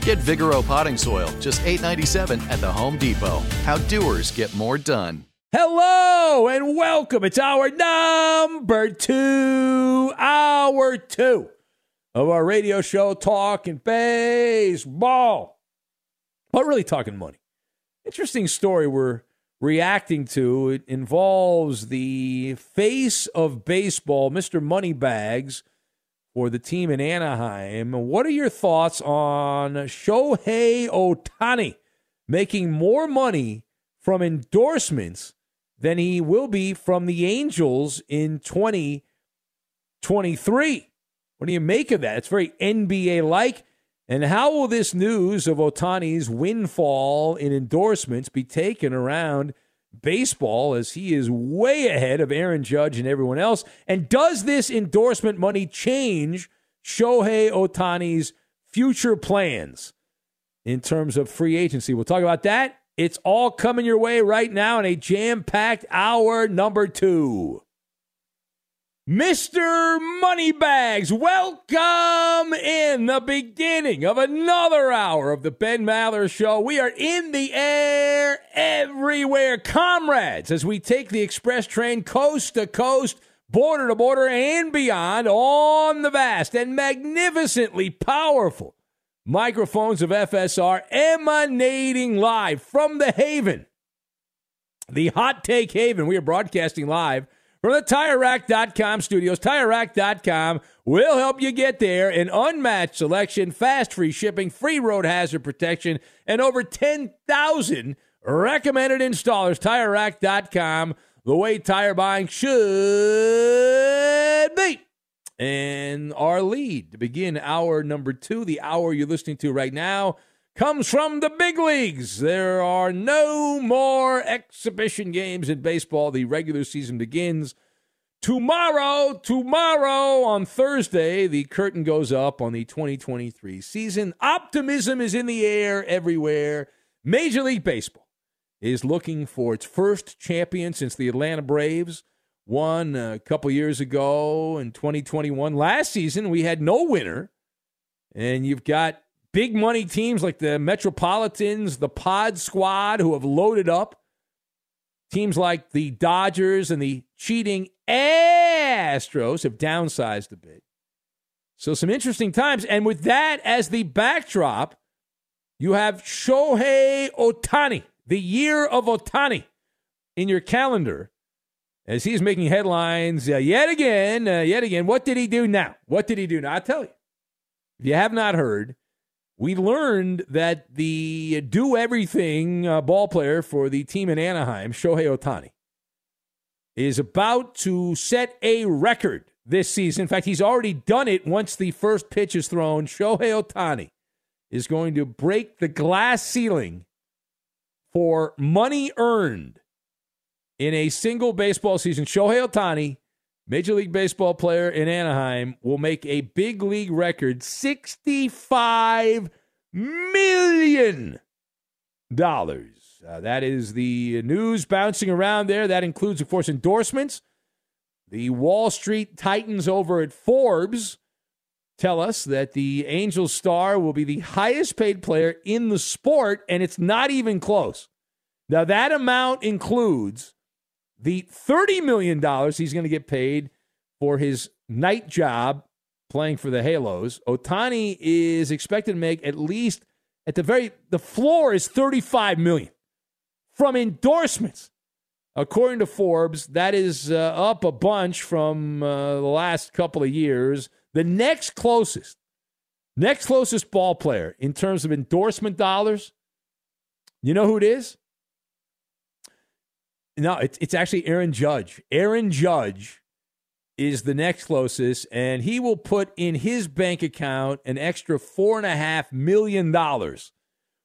Get Vigoro potting soil, just $8.97 at the Home Depot. How doers get more done. Hello and welcome. It's hour two of our radio show talking baseball, but really talking money. Interesting story we're reacting to. It involves the face of baseball, Mr. Moneybags, for the team in Anaheim. What are your thoughts on Shohei Ohtani making more money from endorsements than he will be from the Angels in 2023? What do you make of that? It's very NBA-like. And how will this news of Ohtani's windfall in endorsements be taken around baseball, as he is way ahead of Aaron Judge and everyone else? And does this endorsement money change Shohei Ohtani's future plans in terms of free agency? We'll talk about that. It's all coming your way right now in a jam-packed hour number two. Mr. Moneybags, welcome in the beginning of another hour of the Ben Maller Show. We are in the air everywhere, comrades, as we take the express train coast to coast, border to border, and beyond on the vast and magnificently powerful microphones of FSR, emanating live from the haven, the hot take haven. We are broadcasting live from the TireRack.com studios. TireRack.com will help you get there. An unmatched selection, fast free shipping, free road hazard protection, and over 10,000 recommended installers. TireRack.com, the way tire buying should be. And our lead to begin hour number two, the hour you're listening to right now, comes from the big leagues. There are no more exhibition games in baseball. The regular season begins tomorrow. On Thursday, the curtain goes up on the 2023 season. Optimism is in the air everywhere. Major League Baseball is looking for its first champion since the Atlanta Braves won a couple years ago in 2021. Last season, we had no winner, and you've got big money teams like the Metropolitans, the Pod Squad, who have loaded up. Teams like the Dodgers and the cheating Astros have downsized a bit. So some interesting times. And with that as the backdrop, you have Shohei Ohtani, the year of Ohtani, in your calendar, as he's making headlines yet again. What did he do now? I'll tell you. If you have not heard, we learned that the do-everything ballplayer for the team in Anaheim, Shohei Ohtani, is about to set a record this season. In fact, he's already done it once the first pitch is thrown. Shohei Ohtani is going to break the glass ceiling for money earned in a single baseball season. Shohei Ohtani, Major League Baseball player in Anaheim, will make a big league record $65 million. That is the news bouncing around there. That includes, of course, endorsements. The Wall Street Titans over at Forbes tell us that the Angels star will be the highest paid player in the sport, and it's not even close. Now, that amount includes the $30 million he's going to get paid for his night job playing for the Halos. Ohtani is expected to make at least, the floor is $35 million from endorsements. According to Forbes, that is up a bunch from the last couple of years. The next closest ball player in terms of endorsement dollars, you know who it is? No, it's actually Aaron Judge. Aaron Judge is the next closest, and he will put in his bank account an extra $4.5 million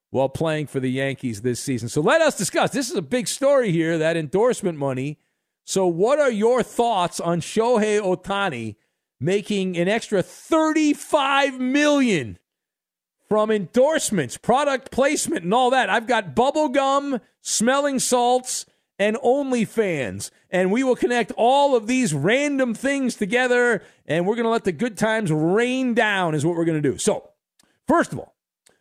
while playing for the Yankees this season. So let us discuss. This is a big story here, that endorsement money. So what are your thoughts on Shohei Ohtani making an extra $35 million from endorsements, product placement, and all that? I've got bubble gum, smelling salts, and OnlyFans. And we will connect all of these random things together, and we're going to let the good times rain down is what we're going to do. So, first of all,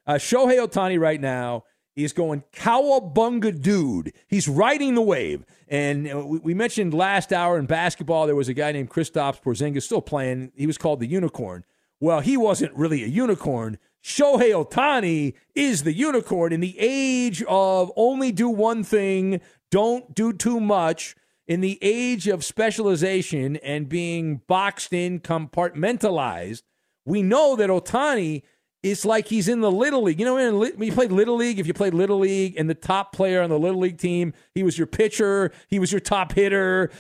Shohei Ohtani right now is going cowabunga dude. He's riding the wave. And we mentioned last hour in basketball, there was a guy named Kristaps Porzingis still playing. He was called the unicorn. Well, he wasn't really a unicorn. Shohei Ohtani is the unicorn in the age of only do one thing, don't do too much, in the age of specialization and being boxed in, compartmentalized. We know that Ohtani is like he's in the Little League. You know, when you played Little League, if you played Little League and the top player on the Little League team, he was your pitcher, he was your top hitter,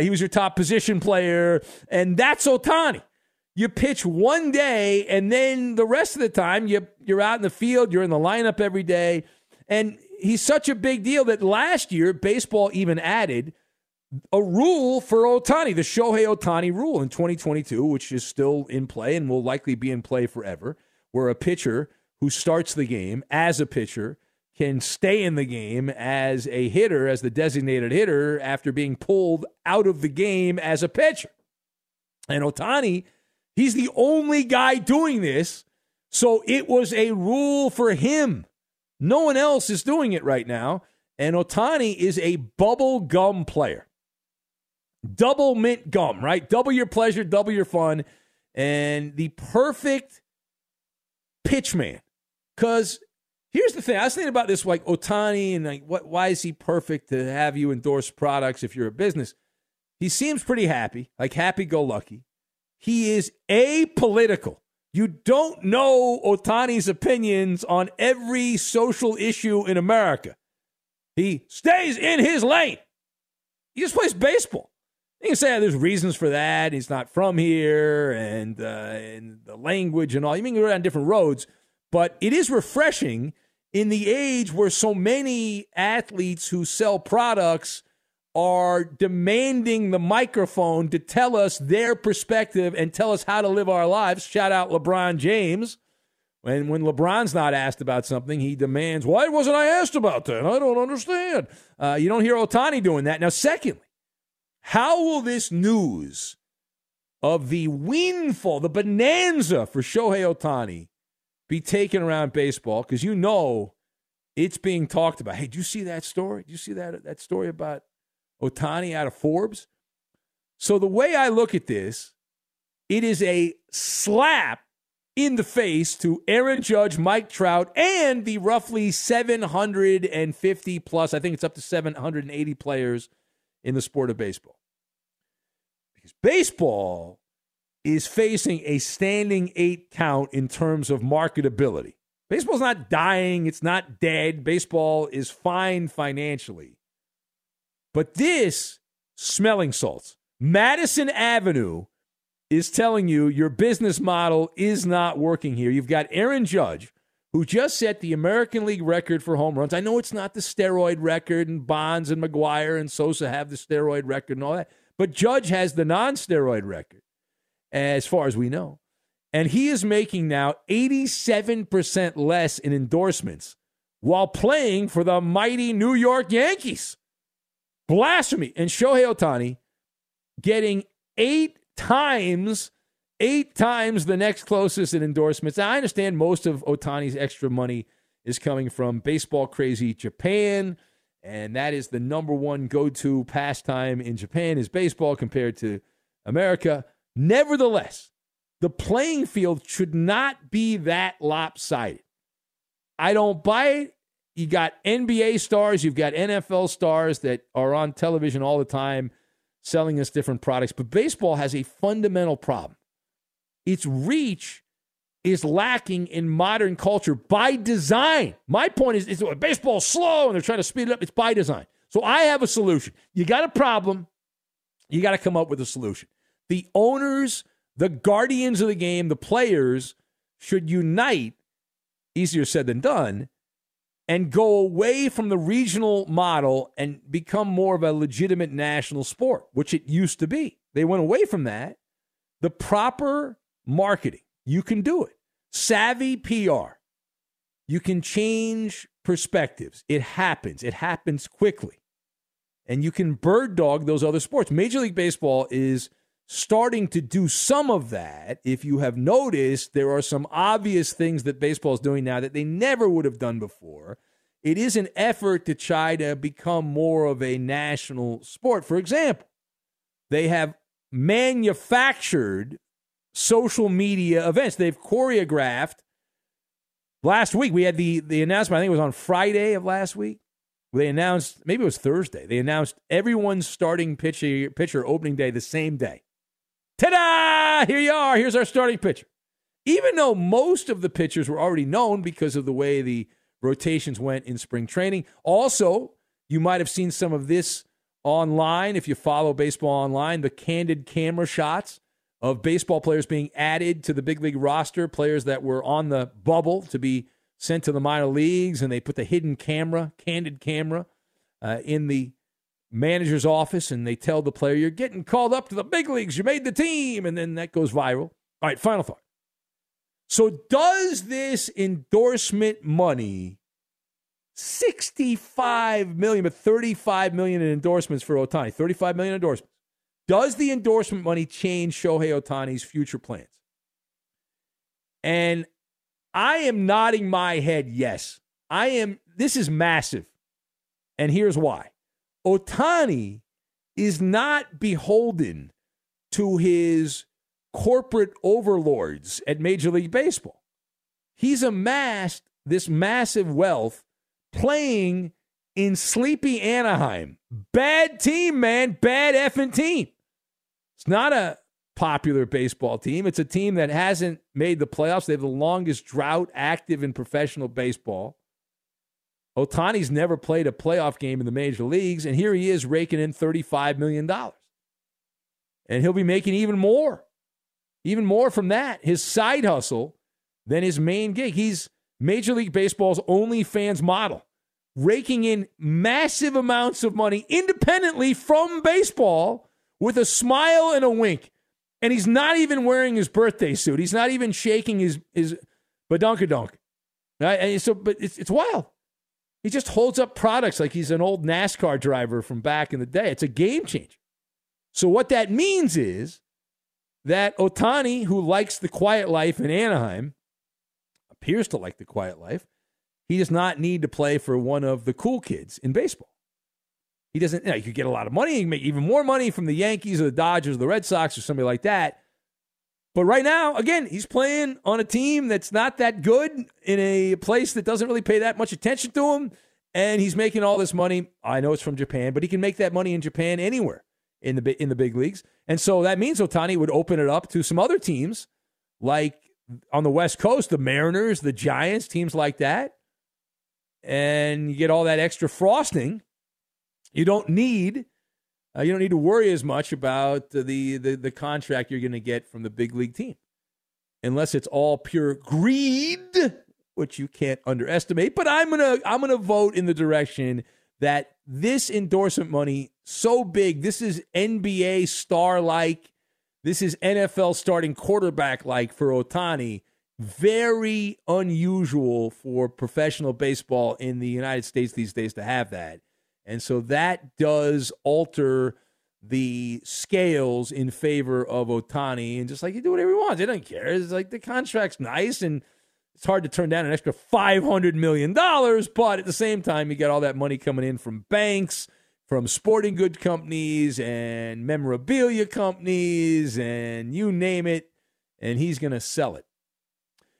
he was your top position player, and that's Ohtani. You pitch one day, and then the rest of the time, you're out in the field, you're in the lineup every day, and he's such a big deal that last year, baseball even added a rule for Ohtani, the Shohei Ohtani rule in 2022, which is still in play and will likely be in play forever, where a pitcher who starts the game as a pitcher can stay in the game as a hitter, as the designated hitter, after being pulled out of the game as a pitcher. And Ohtani, he's the only guy doing this, so it was a rule for him. No one else is doing it right now, and Ohtani is a bubble gum player. Double mint gum, right? Double your pleasure, double your fun, and the perfect pitch man. Because here's the thing. I was thinking about this, like Ohtani, and like, why is he perfect to have you endorse products if you're a business? He seems pretty happy, like happy-go-lucky. He is apolitical. You don't know Ohtani's opinions on every social issue in America. He stays in his lane. He just plays baseball. You can say there's reasons for that. He's not from here and the language and all. You mean you go down different roads, but it is refreshing in the age where so many athletes who sell products are demanding the microphone to tell us their perspective and tell us how to live our lives. Shout out LeBron James. When LeBron's not asked about something, he demands, why wasn't I asked about that? I don't understand. You don't hear Ohtani doing that. Now, secondly, how will this news of the windfall, the bonanza for Shohei Ohtani, be taken around baseball? Because you know it's being talked about. Hey, do you see that story? Do you see that story about Ohtani out of Forbes? So the way I look at this, it is a slap in the face to Aaron Judge, Mike Trout, and the roughly 750 plus, I think it's up to 780 players in the sport of baseball. Because baseball is facing a standing 8 count in terms of marketability. Baseball's not dying, it's not dead. Baseball is fine financially. But this, smelling salts, Madison Avenue is telling you your business model is not working here. You've got Aaron Judge, who just set the American League record for home runs. I know it's not the steroid record, and Bonds and McGuire and Sosa have the steroid record and all that, but Judge has the non-steroid record, as far as we know. And he is making now 87% less in endorsements while playing for the mighty New York Yankees. Blasphemy. And Shohei Ohtani getting eight times the next closest in endorsements. Now, I understand most of Ohtani's extra money is coming from baseball crazy Japan, and that is the number one go-to pastime in Japan is baseball compared to America. Nevertheless, the playing field should not be that lopsided. I don't buy it. You got NBA stars, you've got NFL stars that are on television all the time selling us different products, but baseball has a fundamental problem. Its reach is lacking in modern culture by design. My point is baseball's slow and they're trying to speed it up. It's by design. So I have a solution. You got a problem, you got to come up with a solution. The owners, the guardians of the game, the players should unite, easier said than done, and go away from the regional model and become more of a legitimate national sport, which it used to be. They went away from that. The proper marketing, you can do it. Savvy PR, you can change perspectives. It happens. It happens quickly. And you can bird dog those other sports. Major League Baseball is starting to do some of that. If you have noticed, there are some obvious things that baseball is doing now that they never would have done before. It is an effort to try to become more of a national sport. For example, they have manufactured social media events. They've choreographed. Last week, we had the announcement, I think it was on Friday of last week. They announced, maybe it was Thursday, they announced everyone's starting pitcher opening day the same day. Ta-da! Here you are. Here's our starting pitcher. Even though most of the pitchers were already known because of the way the rotations went in spring training. Also, you might have seen some of this online, if you follow baseball online, the candid camera shots of baseball players being added to the big league roster, players that were on the bubble to be sent to the minor leagues, and they put the candid camera, in the manager's office, and they tell the player, you're getting called up to the big leagues, you made the team, and then that goes viral. All right, final thought. So does this endorsement money, $65 million, but $35 million in endorsements for Ohtani, $35 million endorsements. Does the endorsement money change Shohei Ohtani's future plans? And I am nodding my head yes. I am. This is massive. And here's why. Ohtani is not beholden to his corporate overlords at Major League Baseball. He's amassed this massive wealth playing in sleepy Anaheim. Bad team, man. Bad effing team. It's not a popular baseball team. It's a team that hasn't made the playoffs. They have the longest drought active in professional baseball. Ohtani's never played a playoff game in the major leagues, and here he is raking in $35 million. And he'll be making even more from that, his side hustle, than his main gig. He's Major League Baseball's OnlyFans model, raking in massive amounts of money independently from baseball with a smile and a wink. And he's not even wearing his birthday suit. He's not even shaking his badunkadunk. Right? And so, but it's wild. He just holds up products like he's an old NASCAR driver from back in the day. It's a game changer. So what that means is that Ohtani, who likes the quiet life in Anaheim, appears to like the quiet life, he does not need to play for one of the cool kids in baseball. He doesn't, you know, you could get a lot of money, you can make even more money from the Yankees or the Dodgers or the Red Sox or somebody like that. But right now, again, he's playing on a team that's not that good in a place that doesn't really pay that much attention to him, and he's making all this money. I know it's from Japan, but he can make that money in Japan anywhere in the big leagues. And so that means Ohtani would open it up to some other teams like on the West Coast, the Mariners, the Giants, teams like that. And you get all that extra frosting. You don't need to worry as much about the contract you're going to get from the big league team, unless it's all pure greed, which you can't underestimate. But I'm gonna vote in the direction that this endorsement money, so big, this is NBA star-like, this is NFL starting quarterback-like for Ohtani. Very unusual for professional baseball in the United States these days to have that. And so that does alter the scales in favor of Ohtani. And just like, you do whatever he wants. They don't care. It's like the contract's nice, and it's hard to turn down an extra $500 million. But at the same time, you got all that money coming in from banks, from sporting good companies and memorabilia companies and you name it, and he's going to sell it.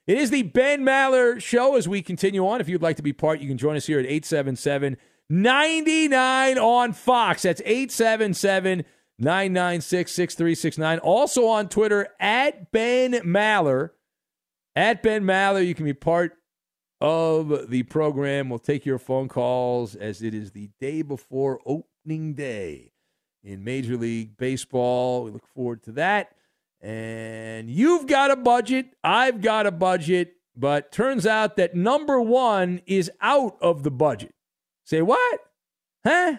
It is the Ben Maller Show as we continue on. If you'd like to be part, you can join us here at 877-99 on Fox. That's 877-996-6369. Also on Twitter, at Ben Maller. At Ben Maller, you can be part of the program. We'll take your phone calls as it is the day before opening day in Major League Baseball. We look forward to that. And you've got a budget. I've got a budget. But turns out that number one is out of the budget. Say what? Huh?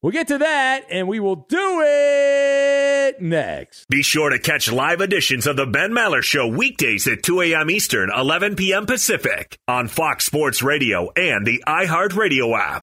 We'll get to that, and we will do it next. Be sure to catch live editions of the Ben Maller Show weekdays at 2 a.m. Eastern, 11 p.m. Pacific on Fox Sports Radio and the iHeartRadio app.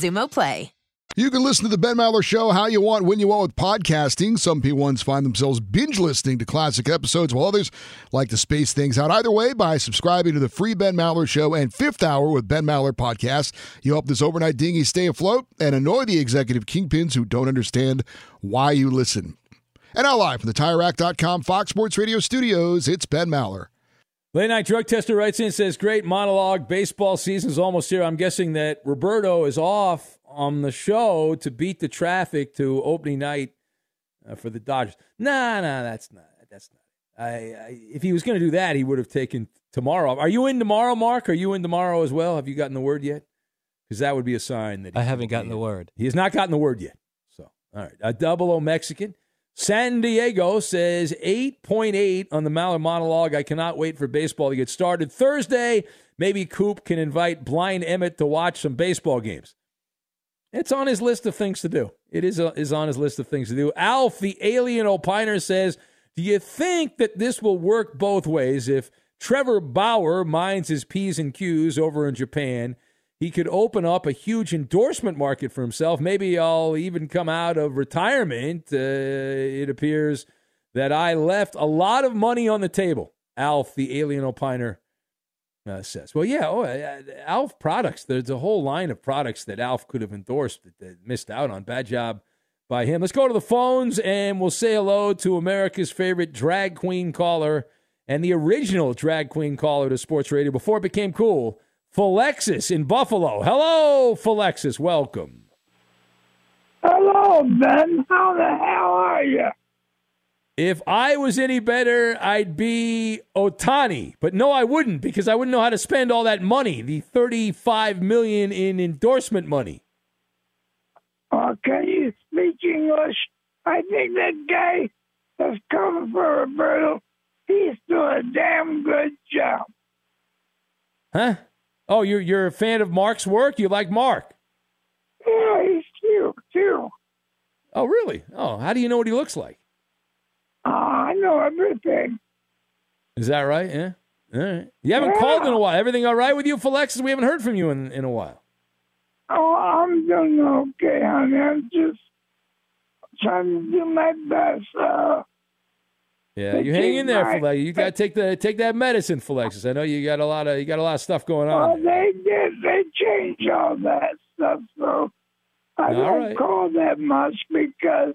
Xumo Play. You can listen to the Ben Maller Show how you want, when you want with podcasting. Some P1s find themselves binge listening to classic episodes, while others like to space things out. Either way, by subscribing to the free Ben Maller Show and Fifth Hour with Ben Maller podcast, you help this overnight dinghy stay afloat and annoy the executive kingpins who don't understand why you listen. And now live from the TireRack.com Fox Sports Radio studios, it's Ben Maller. Late Night Drug Tester writes in and says, great monologue. Baseball season's almost here. I'm guessing that Roberto is off on the show to beat the traffic to opening night for the Dodgers. No, that's not. If he was going to do that, he would have taken tomorrow. Are you in tomorrow, Mark? Are you in tomorrow as well? Have you gotten the word yet? Because that would be a sign that... I haven't gotten the word. He has not gotten the word yet. So, all right. A double-O Mexican. San Diego says 8.8 on the Maller monologue. I cannot wait for baseball to get started Thursday. Maybe Coop can invite Blind Emmett to watch some baseball games. It's on his list of things to do. It is on his list of things to do. Alf, the alien opiner, says, do you think that this will work both ways? If Trevor Bauer minds his P's and Q's over in Japan, he could open up a huge endorsement market for himself. Maybe I'll even come out of retirement. It appears that I left a lot of money on the table. Alf, the alien opiner, says. Well, yeah, Alf products. There's a whole line of products that Alf could have endorsed that missed out on. Bad job by him. Let's go to the phones, and we'll say hello to America's favorite drag queen caller and the original drag queen caller to sports radio before it became cool, Phylexis in Buffalo. Hello, Phylexis. Welcome. Hello, Ben. How the hell are you? If I was any better, I'd be Ohtani. But no, I wouldn't, because I wouldn't know how to spend all that money, the $35 million in endorsement money. Can you speak English? I think that guy that's coming for Roberto, he's doing a damn good job. Huh? Oh, you're a fan of Mark's work? You like Mark? Yeah, he's cute, too. Oh, really? Oh, how do you know what he looks like? I know everything. Is that right? Yeah? All right. You haven't called in a while. Everything all right with you, Phylexis? We haven't heard from you in a while. Oh, I'm doing okay, honey. I'm just trying to do my best. Yeah, you hang in there, Phylexis. You gotta take that medicine, Phylexis. I know you got a lot of stuff going on. Oh, there. They changed all that stuff, so I don't call that much because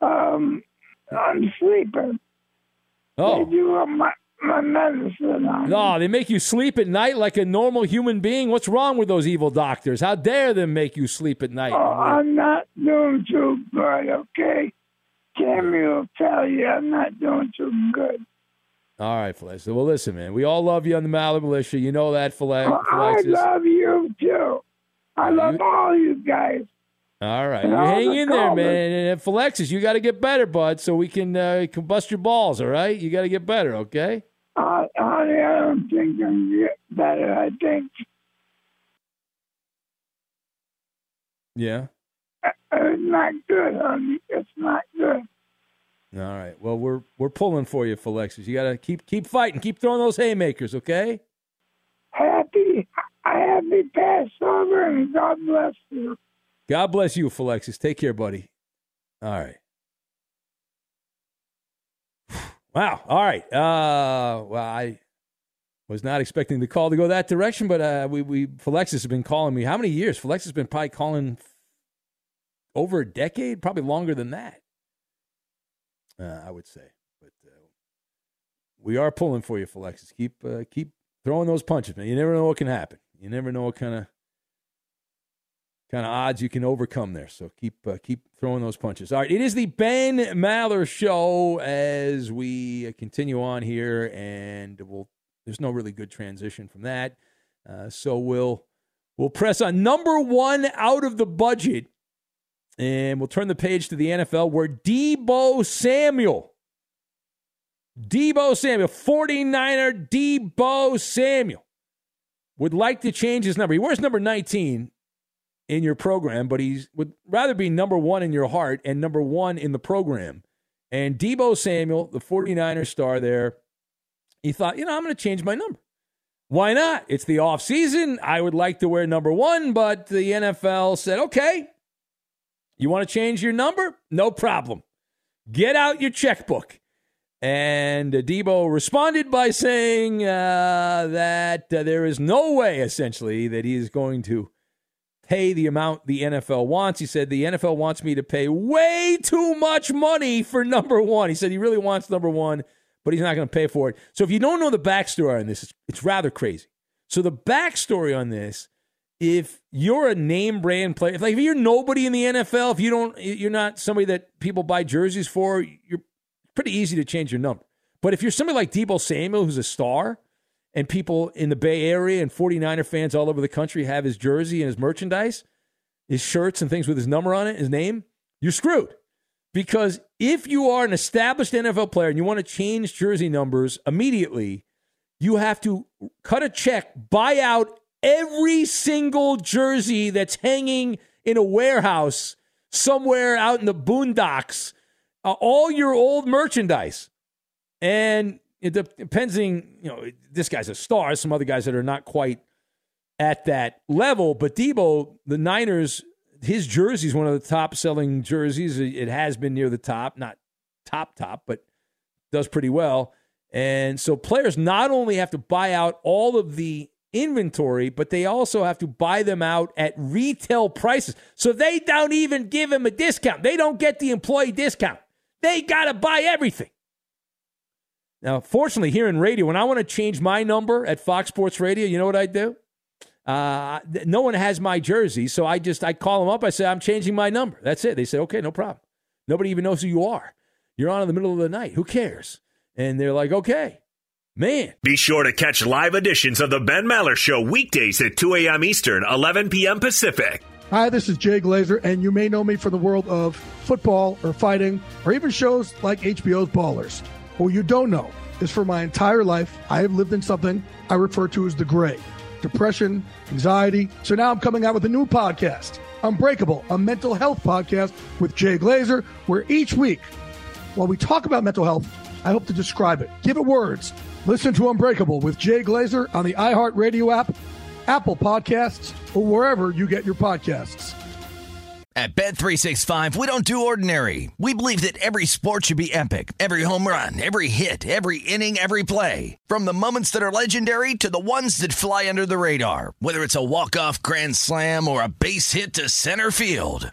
I'm sleeping. Oh, they do my medicine on. No, they make you sleep at night like a normal human being. What's wrong with those evil doctors? How dare them make you sleep at night? Oh, I'm not doing too good, okay? Samuel tell you I'm not doing too good. All right, Phylexis. Well, listen, man. We all love you on the Maller Militia. You know that, Phylexis. I love you, too. I love all you guys. All right. You hang in there, man. And Phylexis, you got to get better, bud, so we can bust your balls, all right? You got to get better, okay? Honey, I don't think I'm going to get better, I think. Yeah? It's not good, honey. It's not good. All right. Well, we're pulling for you, Phylexis. You got to keep fighting. Keep throwing those haymakers, okay? Happy Passover, and God bless you. God bless you, Phylexis. Take care, buddy. All right. Wow. All right. Well, I was not expecting the call to go that direction, but Phylexis has been calling me. How many years? Phylexis has been probably calling over a decade, probably longer than that, I would say. But we are pulling for you, Phylexis. Keep throwing those punches, man. You never know what can happen. You never know what kind of odds you can overcome there. So keep throwing those punches. All right, it is the Ben Maller Show as we continue on here, and there's no really good transition from that. So we'll press on number one out of the budget. And we'll turn the page to the NFL, where Deebo Samuel, 49er Deebo Samuel, would like to change his number. He wears number 19 in your program, but he would rather be number one in your heart and number one in the program. And Deebo Samuel, the 49er star there, he thought, I'm going to change my number. Why not? It's the offseason. I would like to wear number one, but the NFL said, okay. You want to change your number? No problem. Get out your checkbook. And Deebo responded by saying that there is no way, essentially, that he is going to pay the amount the NFL wants. He said, the NFL wants me to pay way too much money for number one. He said he really wants number one, but he's not going to pay for it. So if you don't know the backstory on this, it's rather crazy. So the backstory on this, if you're a name brand player, if you're nobody in the NFL, if you're not somebody that people buy jerseys for, you're pretty easy to change your number. But if you're somebody like Deebo Samuel, who's a star, and people in the Bay Area and 49er fans all over the country have his jersey and his merchandise, his shirts and things with his number on it, his name, you're screwed. Because if you are an established NFL player and you want to change jersey numbers immediately, you have to cut a check, buy out every single jersey that's hanging in a warehouse somewhere out in the boondocks, all your old merchandise. And it depends on, this guy's a star, some other guys that are not quite at that level. But Deebo, the Niners, his jersey is one of the top-selling jerseys. It has been near the top, not top, but does pretty well. And so players not only have to buy out all of the inventory, but they also have to buy them out at retail prices. So they don't even give him a discount. They don't get the employee discount. They got to buy everything. Now, fortunately, here in radio, when I want to change my number at Fox Sports Radio, you know what I do? No one has my jersey, so I call them up. I say, I'm changing my number. That's it. They say, okay, no problem. Nobody even knows who you are. You're on in the middle of the night. Who cares? And they're like, okay, man. Be sure to catch live editions of the Ben Maller Show weekdays at 2 a.m. Eastern, 11 p.m. Pacific. Hi, this is Jay Glazer, and you may know me from the world of football or fighting or even shows like HBO's Ballers. But what you don't know is for my entire life, I have lived in something I refer to as the gray. Depression, anxiety. So now I'm coming out with a new podcast, Unbreakable, a mental health podcast with Jay Glazer, where each week, while we talk about mental health, I hope to describe it, give it words. Listen to Unbreakable with Jay Glazer on the iHeartRadio app, Apple Podcasts, or wherever you get your podcasts. At Bet365, we don't do ordinary. We believe that every sport should be epic. Every home run, every hit, every inning, every play. From the moments that are legendary to the ones that fly under the radar. Whether it's a walk-off grand slam or a base hit to center field.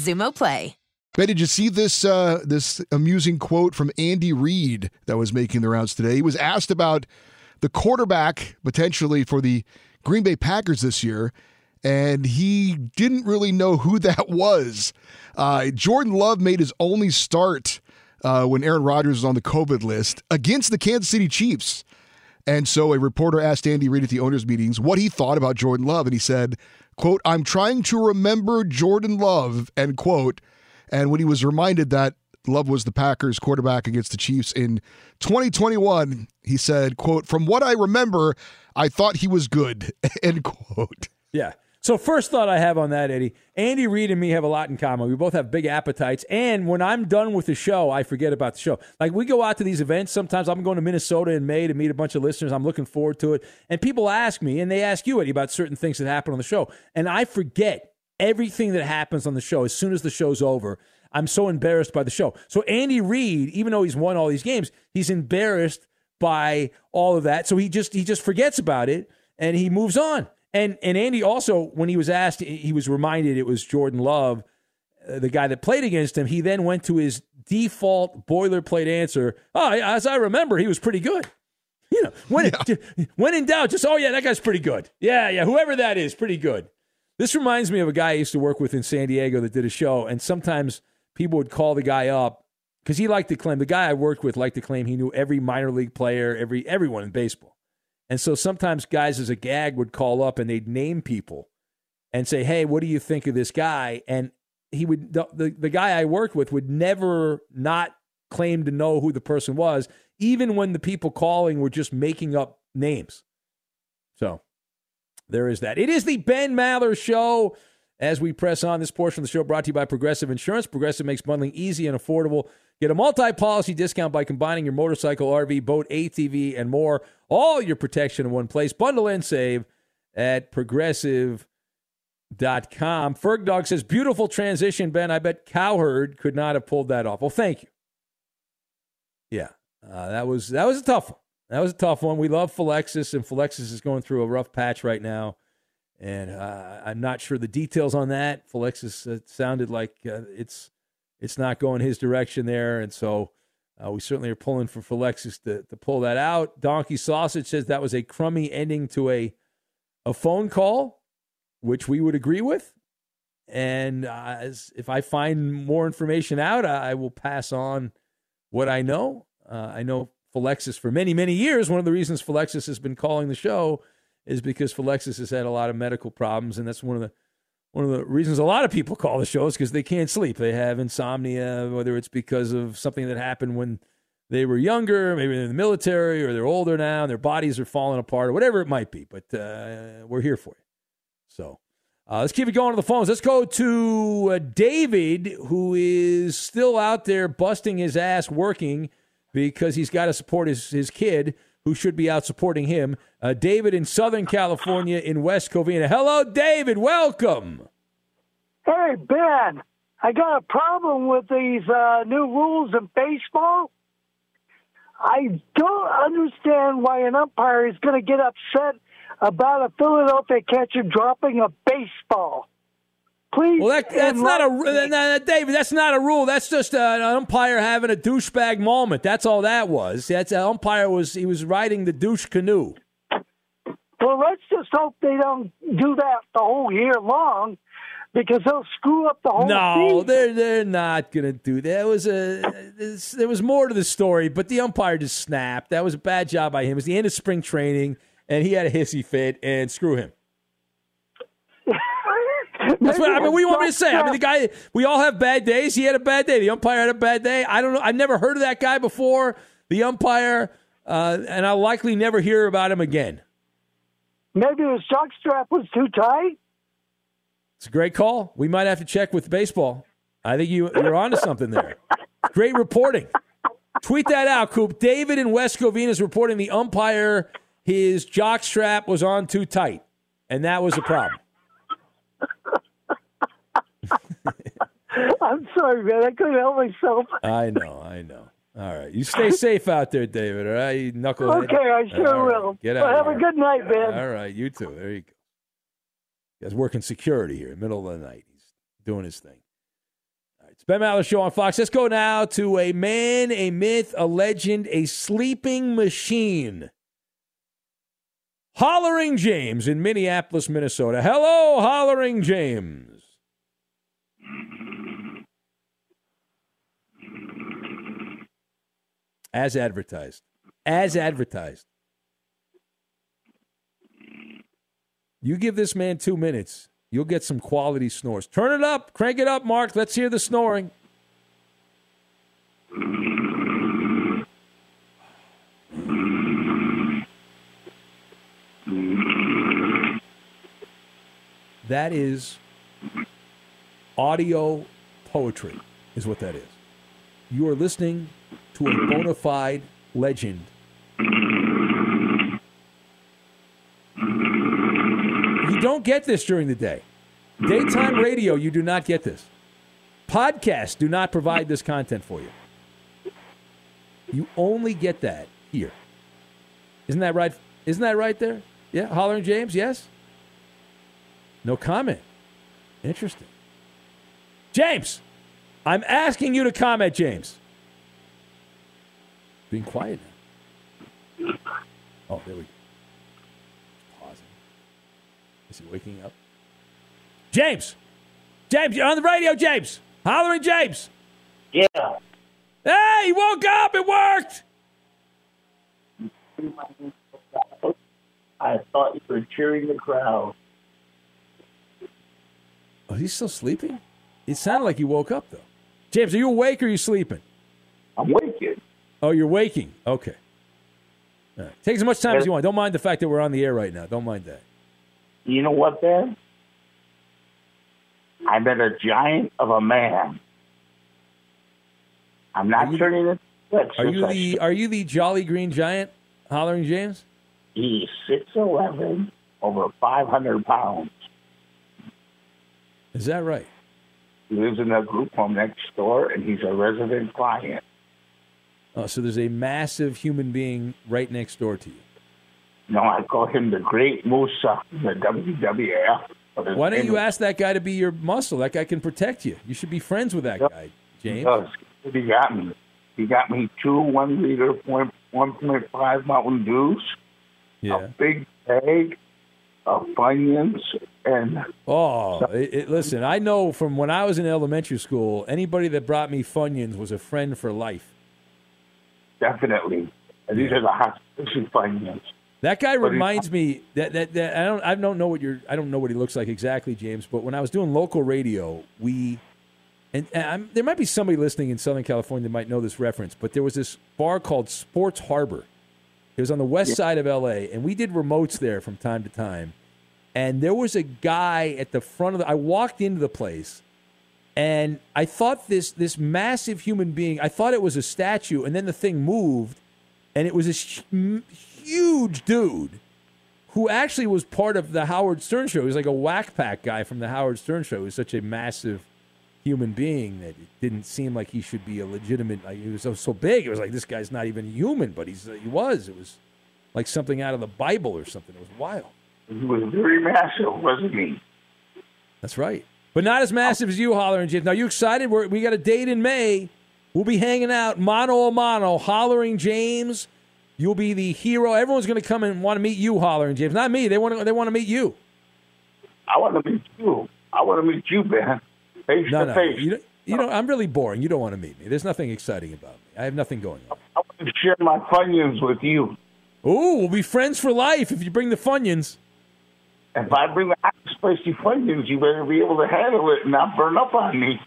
Xumo Play. Hey, did you see this this amusing quote from Andy Reid that was making the rounds today? He was asked about the quarterback potentially for the Green Bay Packers this year, and he didn't really know who that was. Jordan Love made his only start when Aaron Rodgers was on the COVID list against the Kansas City Chiefs. And so a reporter asked Andy Reid at the owners' meetings what he thought about Jordan Love, and he said, quote, "I'm trying to remember Jordan Love," end quote. And when he was reminded that Love was the Packers quarterback against the Chiefs in 2021, he said, quote, "From what I remember, I thought he was good," end quote. Yeah. So first thought I have on that, Eddie, Andy Reid and me have a lot in common. We both have big appetites, and when I'm done with the show, I forget about the show. Like, we go out to these events sometimes. I'm going to Minnesota in May to meet a bunch of listeners. I'm looking forward to it. And people ask me, and they ask you, Eddie, about certain things that happen on the show. And I forget everything that happens on the show as soon as the show's over. I'm so embarrassed by the show. So Andy Reid, even though he's won all these games, he's embarrassed by all of that. So he just forgets about it, and he moves on. And Andy also, when he was asked, he was reminded it was Jordan Love, the guy that played against him. He then went to his default boilerplate answer. Oh, as I remember, he was pretty good. You know, when in doubt, just, oh, yeah, that guy's pretty good. Yeah, whoever that is, pretty good. This reminds me of a guy I used to work with in San Diego that did a show, and sometimes people would call the guy up because he liked to claim, the guy I worked with liked to claim he knew every minor league player, everyone in baseball. And so sometimes guys as a gag would call up and they'd name people and say, hey, what do you think of this guy? And he would the guy I worked with would never not claim to know who the person was, even when the people calling were just making up names. So there is that. It is the Ben Maller Show. As we press on, this portion of the show brought to you by Progressive Insurance. Progressive makes bundling easy and affordable. Get a multi-policy discount by combining your motorcycle, RV, boat, ATV, and more. All your protection in one place. Bundle and save at Progressive.com. Ferg Dog says, beautiful transition, Ben. I bet Cowherd could not have pulled that off. Well, thank you. Yeah, that was a tough one. That was a tough one. We love Phylexis, and Phylexis is going through a rough patch right now. And I'm not sure the details on that. Phylexis sounded like it's not going his direction there. And so we certainly are pulling for Phylexis to pull that out. Donkey Sausage says that was a crummy ending to a phone call, which we would agree with. And if I find more information out, I will pass on what I know. I know Phylexis for many, many years. One of the reasons Phylexis has been calling the show is because Phylexis has had a lot of medical problems, and that's one of the reasons a lot of people call the show is because they can't sleep. They have insomnia, whether it's because of something that happened when they were younger, maybe they're in the military, or they're older now, and their bodies are falling apart, or whatever it might be. But we're here for you. So let's keep it going to the phones. Let's go to David, who is still out there busting his ass working because he's got to support his kid, who should be out supporting him. David in Southern California in West Covina. Hello, David. Welcome. Hey, Ben. I got a problem with these new rules in baseball. I don't understand why an umpire is going to get upset about a Philadelphia catcher dropping a baseball. Please. Well, that's not David, that's not a rule. That's just an umpire having a douchebag moment. That's all that was. That's an umpire was riding the douche canoe. Well, let's just hope they don't do that the whole year long, because they'll screw up the whole season. No, they're not going to do that. There was more to the story, but the umpire just snapped. That was a bad job by him. It was the end of spring training, and he had a hissy fit, and screw him. That's what I mean. What do you want me to say? I mean, the guy. We all have bad days. He had a bad day. The umpire had a bad day. I don't know. I've never heard of that guy before. The umpire, and I'll likely never hear about him again. Maybe his jockstrap was too tight. It's a great call. We might have to check with baseball. I think you're onto something there. Great reporting. Tweet that out, Coop. David in West Covina is reporting the umpire. His jockstrap was on too tight, and that was a problem. I'm sorry, man. I couldn't help myself. I know. All right. You stay safe out there, David, all right? You knucklehead. Okay, I sure will. Get out. Have a good night, man. All right. You too. There you go. You guys working security here in the middle of the night. He's doing his thing. All right. It's Ben Maller's show on Fox. Let's go now to a man, a myth, a legend, a sleeping machine. Hollering James in Minneapolis, Minnesota. Hello, Hollering James. As advertised. You give this man 2 minutes, you'll get some quality snores. Turn it up. Crank it up, Mark. Let's hear the snoring. That is audio poetry, is what that is. You are listening to a bona fide legend. You don't get this during the day. Daytime radio, you do not get this. Podcasts do not provide this content for you. You only get that here. Isn't that right? Isn't that right there? Yeah, Hollering James, yes? No comment. Interesting. James, I'm asking you to comment, James. Being quiet now. Oh, there we go. Pausing. Is he waking up? James! James, you're on the radio, James! Hollering James! Yeah. Hey, he woke up! It worked! I thought you were cheering the crowd. Oh, he's still sleeping? It sounded like he woke up, though. James, are you awake or are you sleeping? I'm awake. Oh, you're waking. Okay. All right. Take as much time as you want. Don't mind the fact that we're on the air right now. Don't mind that. You know what, Ben? I met a giant of a man. I'm not turning it. Are you the Jolly Green Giant, Hollering James? He's 6'11", over 500 pounds. Is that right? He lives in a group home next door, and he's a resident client. Oh, so there's a massive human being right next door to you. No, I call him the Great Musa, the WWF. Why don't you ask that guy to be your muscle? That guy can protect you. You should be friends with that guy, James. He got me. He got me 2 1-liter, 1.5 Mountain Dews, a big bag of Funyuns, and... Oh, listen, I know from when I was in elementary school, anybody that brought me Funyuns was a friend for life. Definitely. And these are the hospital Funyuns. That guy reminds me that I don't know what he looks like exactly, James. But when I was doing local radio, there might be somebody listening in Southern California that might know this reference. But there was this bar called Sports Harbor. It was on the west side of L.A., and we did remotes there from time to time. And there was a guy at the front I walked into the place, and I thought this massive human being. I thought it was a statue, and then the thing moved, and it was a huge dude who actually was part of the Howard Stern show. He was like a whack pack guy from the Howard Stern show. He was such a massive human being that it didn't seem like he should be a legitimate. Like, he was so big. It was like, this guy's not even human, but he was. It was like something out of the Bible or something. It was wild. He was very massive, wasn't he? That's right. But not as massive as you, Hollering James. Now, you excited? We got a date in May. We'll be hanging out mano a mano, Hollering James. You'll be the hero. Everyone's going to come and want to meet you, Hollering James. Not me. They want to meet you. I want to meet you. I want to meet you, man. Face to face. You know, I'm really boring. You don't want to meet me. There's nothing exciting about me. I have nothing going on. I want to share my Funyuns with you. Ooh, we'll be friends for life if you bring the Funyuns. If I bring the hot, spicy Funyuns, you better be able to handle it and not burn up on me.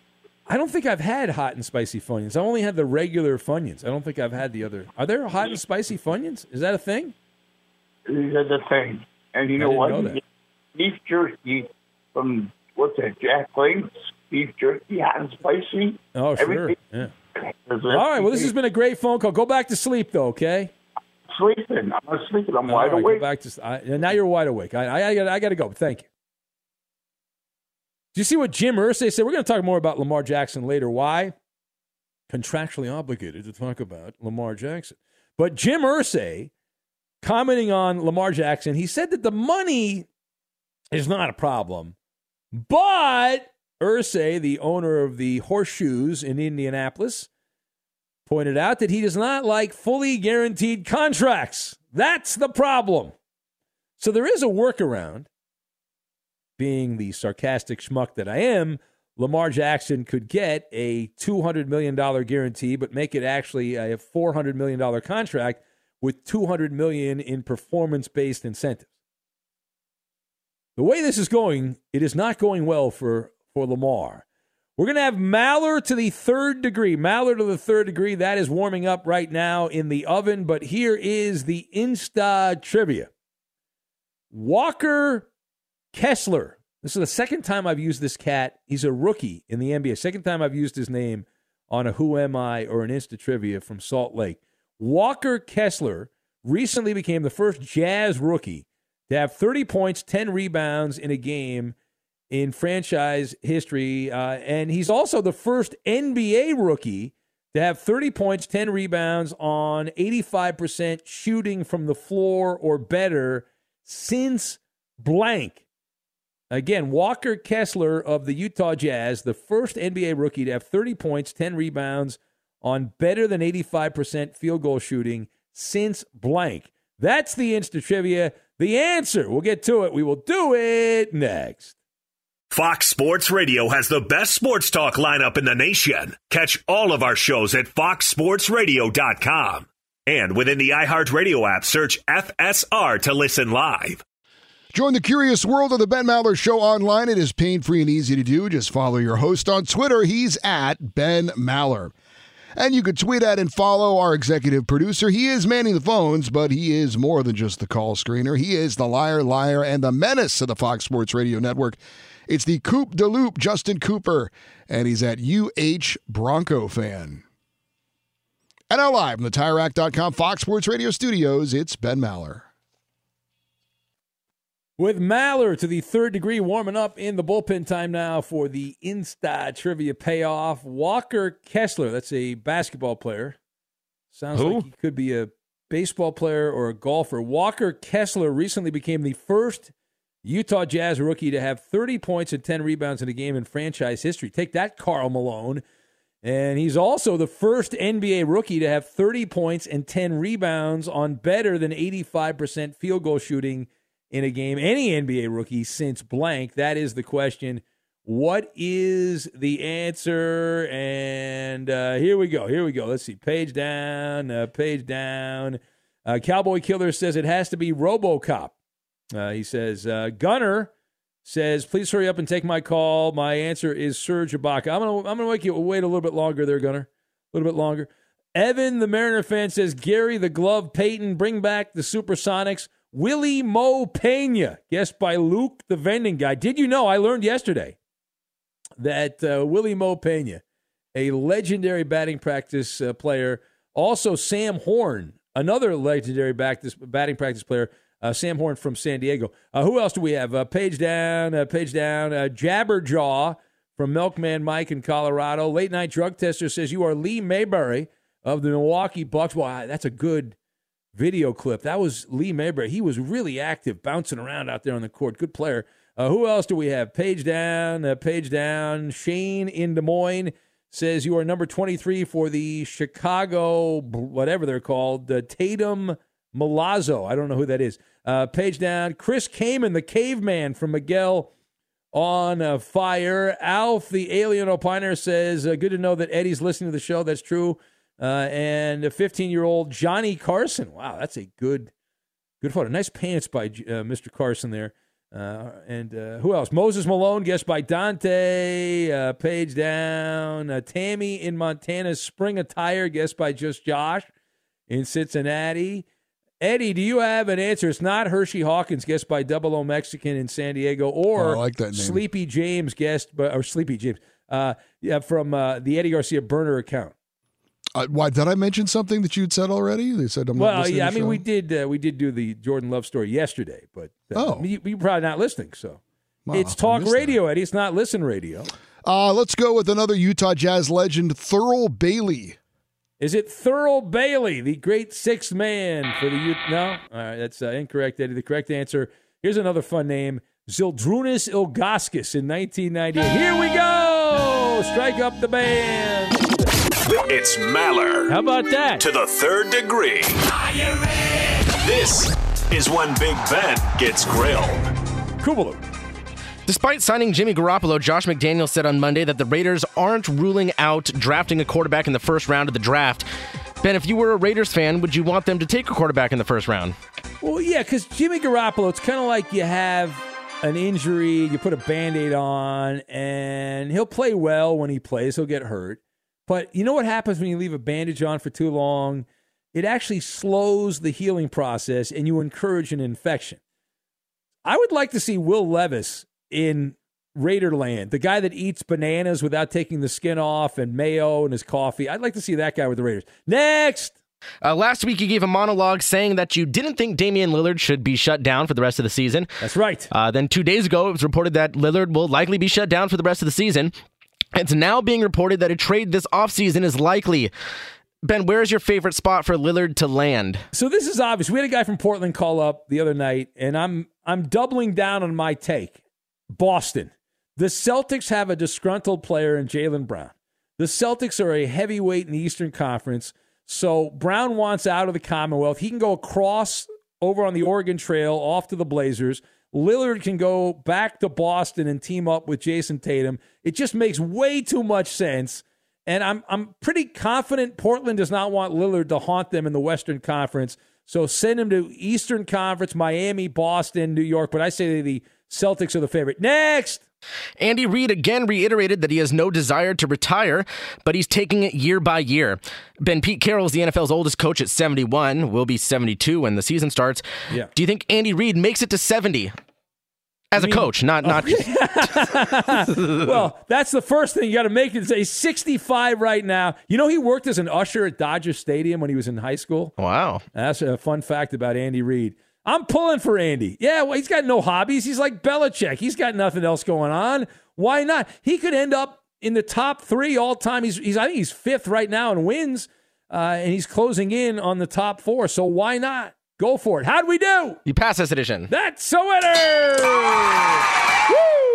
I don't think I've had hot and spicy Funyuns. I only had the regular Funyuns. I don't think I've had the other. Are there hot and spicy Funyuns? Is that a thing? That's a thing. And you know what? Beef jerky from, Jack Lane's? Beef jerky, hot and spicy. Oh, sure. Yeah. All right. Well, this has been a great phone call. Go back to sleep, though, okay? I'm not sleeping. I'm wide awake. Go back to, now you're wide awake. I got to go. Thank you. Do you see what Jim Irsay said? We're going to talk more about Lamar Jackson later. Why? Contractually obligated to talk about Lamar Jackson. But Jim Irsay, commenting on Lamar Jackson, he said that the money is not a problem. But Irsay, the owner of the Horseshoes in Indianapolis, pointed out that he does not like fully guaranteed contracts. That's the problem. So there is a workaround. Being the sarcastic schmuck that I am, Lamar Jackson could get a $200 million guarantee, but make it actually a $400 million contract with $200 million in performance-based incentives. The way this is going, it is not going well for Lamar. We're going to have Maller to the third degree. That is warming up right now in the oven, but here is the Insta trivia. Walker Kessler. This is the second time I've used this cat. He's a rookie in the NBA. Second time I've used his name on a Who Am I or an Insta Trivia from Salt Lake. Walker Kessler recently became the first Jazz rookie to have 30 points, 10 rebounds in a game in franchise history. And he's also the first NBA rookie to have 30 points, 10 rebounds on 85% shooting from the floor or better since blank. Again, Walker Kessler of the Utah Jazz, the first NBA rookie to have 30 points, 10 rebounds on better than 85% field goal shooting since blank. That's the Insta Trivia. The answer, we'll get to it. We will do it next. Fox Sports Radio has the best sports talk lineup in the nation. Catch all of our shows at foxsportsradio.com. And within the iHeartRadio app, search FSR to listen live. Join the curious world of the Ben Maller Show online. It is pain-free and easy to do. Just follow your host on Twitter. He's at Ben Maller. And you could tweet at and follow our executive producer. He is manning the phones, but he is more than just the call screener. He is the liar, and the menace of the Fox Sports Radio Network. It's the Coop de Loop, Justin Cooper, and he's at UH Bronco Fan. And now live from the TireRack.com Fox Sports Radio studios, it's Ben Maller. With Maller to the third degree, warming up in the bullpen time now for the Insta Trivia payoff. Walker Kessler, that's a basketball player. Sounds Who? Like he could be a baseball player or a golfer. Walker Kessler recently became the first Utah Jazz rookie to have 30 points and 10 rebounds in a game in franchise history. Take that, Karl Malone. And he's also the first NBA rookie to have 30 points and 10 rebounds on better than 85% field goal shooting in a game. Any NBA rookie since blank. That is the question. What is the answer? And here we go. Let's see. Page down. Cowboy Killer says it has to be RoboCop. He says, Gunner says, please hurry up and take my call. My answer is Serge Ibaka. I'm gonna make you wait a little bit longer there, Gunner. A little bit longer. Evan, the Mariner fan, says, Gary, the Glove, Peyton, bring back the Supersonics. Willie Mo Pena, guessed by Luke, the vending guy. Did you know, I learned yesterday that Willie Mo Pena, a legendary batting practice player, also Sam Horn, another legendary batting practice player, Sam Horn from San Diego. Who else do we have? Page down. Jabberjaw from Milkman Mike in Colorado. Late Night Drug Tester says, you are Lee Mayberry of the Milwaukee Bucks. Wow, that's a good video clip. That was Lee Mayberry. He was really active, bouncing around out there on the court. Good player. Who else do we have? Page down. Shane in Des Moines says, you are number 23 for the Chicago, whatever they're called, the Tatum Milazzo. I don't know who that is. Page down. Chris Kamen, the caveman from Miguel on Fire. Alf, the alien opiner, says, good to know that Eddie's listening to the show. That's true. And a 15-year-old Johnny Carson. Wow, that's a good photo. Nice pants by Mr. Carson there. And who else? Moses Malone, guessed by Dante. Page down. Tammy in Montana, spring attire, guessed by Just Josh in Cincinnati. Eddie, do you have an answer? It's not Hershey Hawkins, guessed by Double O Mexican in San Diego, or Sleepy James, from the Eddie Garcia burner account. Why did I mention something that you'd said already? They said I'm not listening. Well, yeah, I mean, we did do the Jordan Love story yesterday, but you're probably not listening. So it's talk radio, that. Eddie. It's not listen radio. Let's go with another Utah Jazz legend, Thurl Bailey. Is it Thurl Bailey, the great sixth man for the youth? No? All right, that's incorrect, Eddie. The correct answer. Here's another fun name, Zildrunas Ilgauskas in 1998. Here we go! Strike up the band. It's Maller. How about that? To the third degree. This is when Big Ben gets grilled. Kubaloo. Despite signing Jimmy Garoppolo, Josh McDaniels said on Monday that the Raiders aren't ruling out drafting a quarterback in the first round of the draft. Ben, if you were a Raiders fan, would you want them to take a quarterback in the first round? Well, yeah, because Jimmy Garoppolo, it's kind of like you have an injury, you put a Band-Aid on, and he'll play well when he plays. He'll get hurt. But you know what happens when you leave a bandage on for too long? It actually slows the healing process, and you encourage an infection. I would like to see Will Levis in Raider land, the guy that eats bananas without taking the skin off and mayo and his coffee. I'd like to see that guy with the Raiders. Next! Last week, you gave a monologue saying that you didn't think Damian Lillard should be shut down for the rest of the season. That's right. Then 2 days ago, it was reported that Lillard will likely be shut down for the rest of the season. It's now being reported that a trade this offseason is likely. Ben, where's your favorite spot for Lillard to land? So this is obvious. We had a guy from Portland call up the other night, and I'm doubling down on my take. Boston. The Celtics have a disgruntled player in Jaylen Brown. The Celtics are a heavyweight in the Eastern Conference, so Brown wants out of the Commonwealth. He can go across over on the Oregon Trail off to the Blazers. Lillard can go back to Boston and team up with Jason Tatum. It just makes way too much sense, and I'm pretty confident Portland does not want Lillard to haunt them in the Western Conference, so send him to Eastern Conference, Miami, Boston, New York, but I say the Celtics are the favorite. Next! Andy Reid again reiterated that he has no desire to retire, but he's taking it year by year. Pete Carroll is the NFL's oldest coach at 71, will be 72 when the season starts. Yeah. Do you think Andy Reid makes it to 70? As a coach, not just... Well, that's the first thing you got to make. He's 65 right now. You know, he worked as an usher at Dodger Stadium when he was in high school. Wow. That's a fun fact about Andy Reid. I'm pulling for Andy. Yeah, well, he's got no hobbies. He's like Belichick. He's got nothing else going on. Why not? He could end up in the top three all time. I think he's fifth right now in wins, and he's closing in on the top four. So why not? Go for it. How'd we do? You pass this edition. That's a winner! Woo!